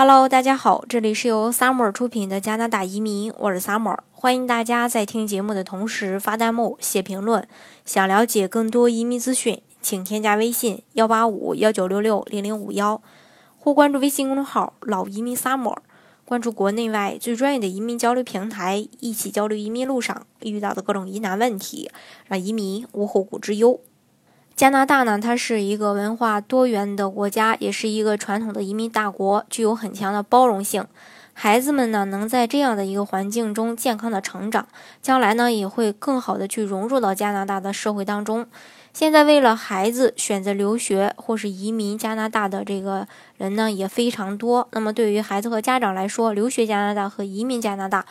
Hello， 大家好，这里是由 Summer 出品的加拿大移民，我是 Summer， 欢迎大家在听节目的同时发弹幕、写评论。想了解更多移民资讯，请添加微信18519660051，或关注微信公众号“老移民 Summer”， 关注国内外最专业的移民交流平台，一起交流移民路上遇到的各种疑难问题，让移民无后顾之忧。加拿大呢，它是一个文化多元的国家，也是一个传统的移民大国，具有很强的包容性。孩子们呢，能在这样的一个环境中健康的成长，将来呢，也会更好的去融入到加拿大的社会当中。现在为了孩子选择留学或是移民加拿大的这个人呢，也非常多。那么对于孩子和家长来说，留学加拿大和移民加拿大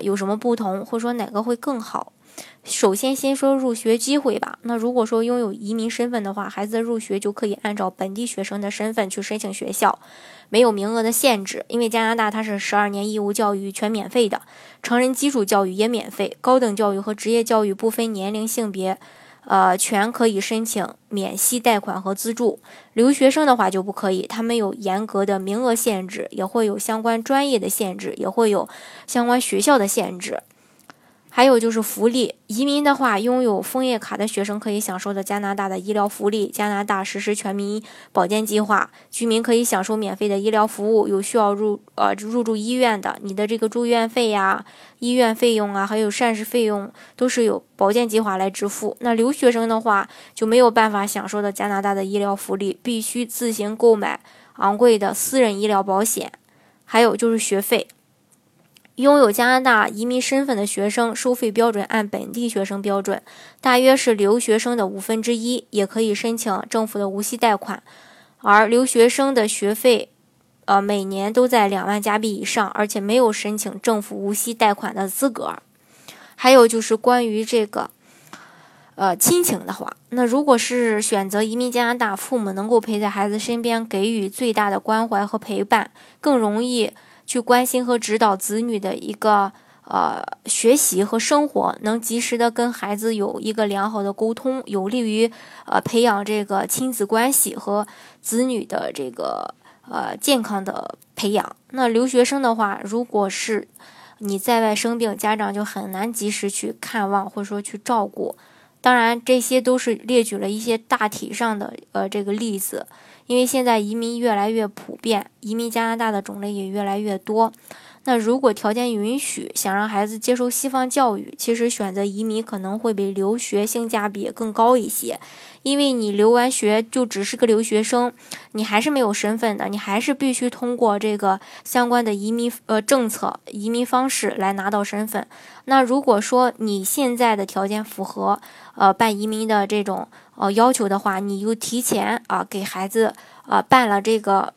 有什么不同，或者说哪个会更好？首先先说入学机会吧。那如果说拥有移民身份的话，孩子入学就可以按照本地学生的身份去申请学校，没有名额的限制，因为加拿大它是12年义务教育全免费的，成人基础教育也免费，高等教育和职业教育不分年龄性别全可以申请免息贷款和资助。留学生的话就不可以，他们有严格的名额限制，也会有相关专业的限制，也会有相关学校的限制。还有就是福利，移民的话，拥有枫叶卡的学生可以享受的加拿大的医疗福利。加拿大实施全民保健计划，居民可以享受免费的医疗服务，有需要入住医院的，你的这个住院费呀、医院费用啊，还有膳食费用都是有保健计划来支付。那留学生的话就没有办法享受的加拿大的医疗福利，必须自行购买昂贵的私人医疗保险。还有就是学费。拥有加拿大移民身份的学生收费标准按本地学生标准，大约是留学生的1/5，也可以申请政府的无息贷款。而留学生的学费每年都在2万加币以上，而且没有申请政府无息贷款的资格。还有就是关于这个亲情的话，那如果是选择移民加拿大，父母能够陪在孩子身边，给予最大的关怀和陪伴，更容易去关心和指导子女的一个学习和生活，能及时的跟孩子有一个良好的沟通，有利于培养这个亲子关系和子女的这个健康的培养。那留学生的话，如果是你在外生病，家长就很难及时去看望或者说去照顾。当然这些都是列举了一些大体上的这个例子，因为现在移民越来越普遍，移民加拿大的种类也越来越多。那如果条件允许，想让孩子接受西方教育，其实选择移民可能会比留学性价比更高一些，因为你留完学就只是个留学生，你还是没有身份的，你还是必须通过这个相关的移民政策、移民方式来拿到身份。那如果说你现在的条件符合办移民的这种要求的话，你就提前给孩子办了这个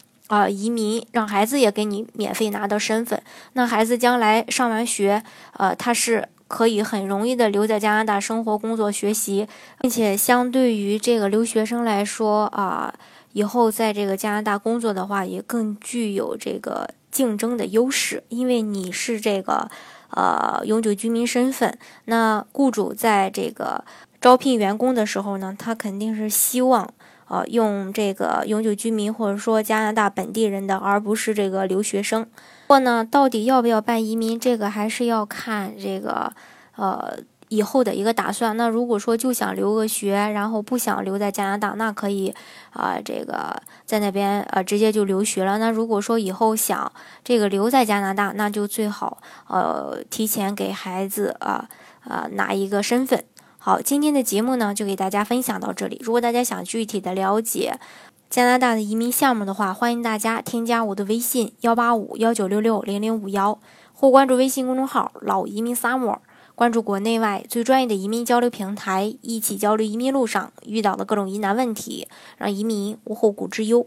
移民，让孩子也给你免费拿到身份。那孩子将来上完学他是可以很容易的留在加拿大生活、工作、学习，并且相对于这个留学生来说以后在这个加拿大工作的话也更具有这个竞争的优势，因为你是这个永久居民身份。那雇主在这个招聘员工的时候呢，他肯定是希望用这个永久居民或者说加拿大本地人的，而不是这个留学生。不过呢，到底要不要办移民，这个还是要看这个以后的一个打算。那如果说就想留个学，然后不想留在加拿大，那可以这个在那边直接就留学了。那如果说以后想这个留在加拿大，那就最好提前给孩子拿一个身份。好，今天的节目呢就给大家分享到这里。如果大家想具体的了解加拿大的移民项目的话，欢迎大家添加我的微信18519660051，或关注微信公众号老移民 Summer， 关注国内外最专业的移民交流平台，一起交流移民路上遇到的各种疑难问题，让移民无后顾之忧。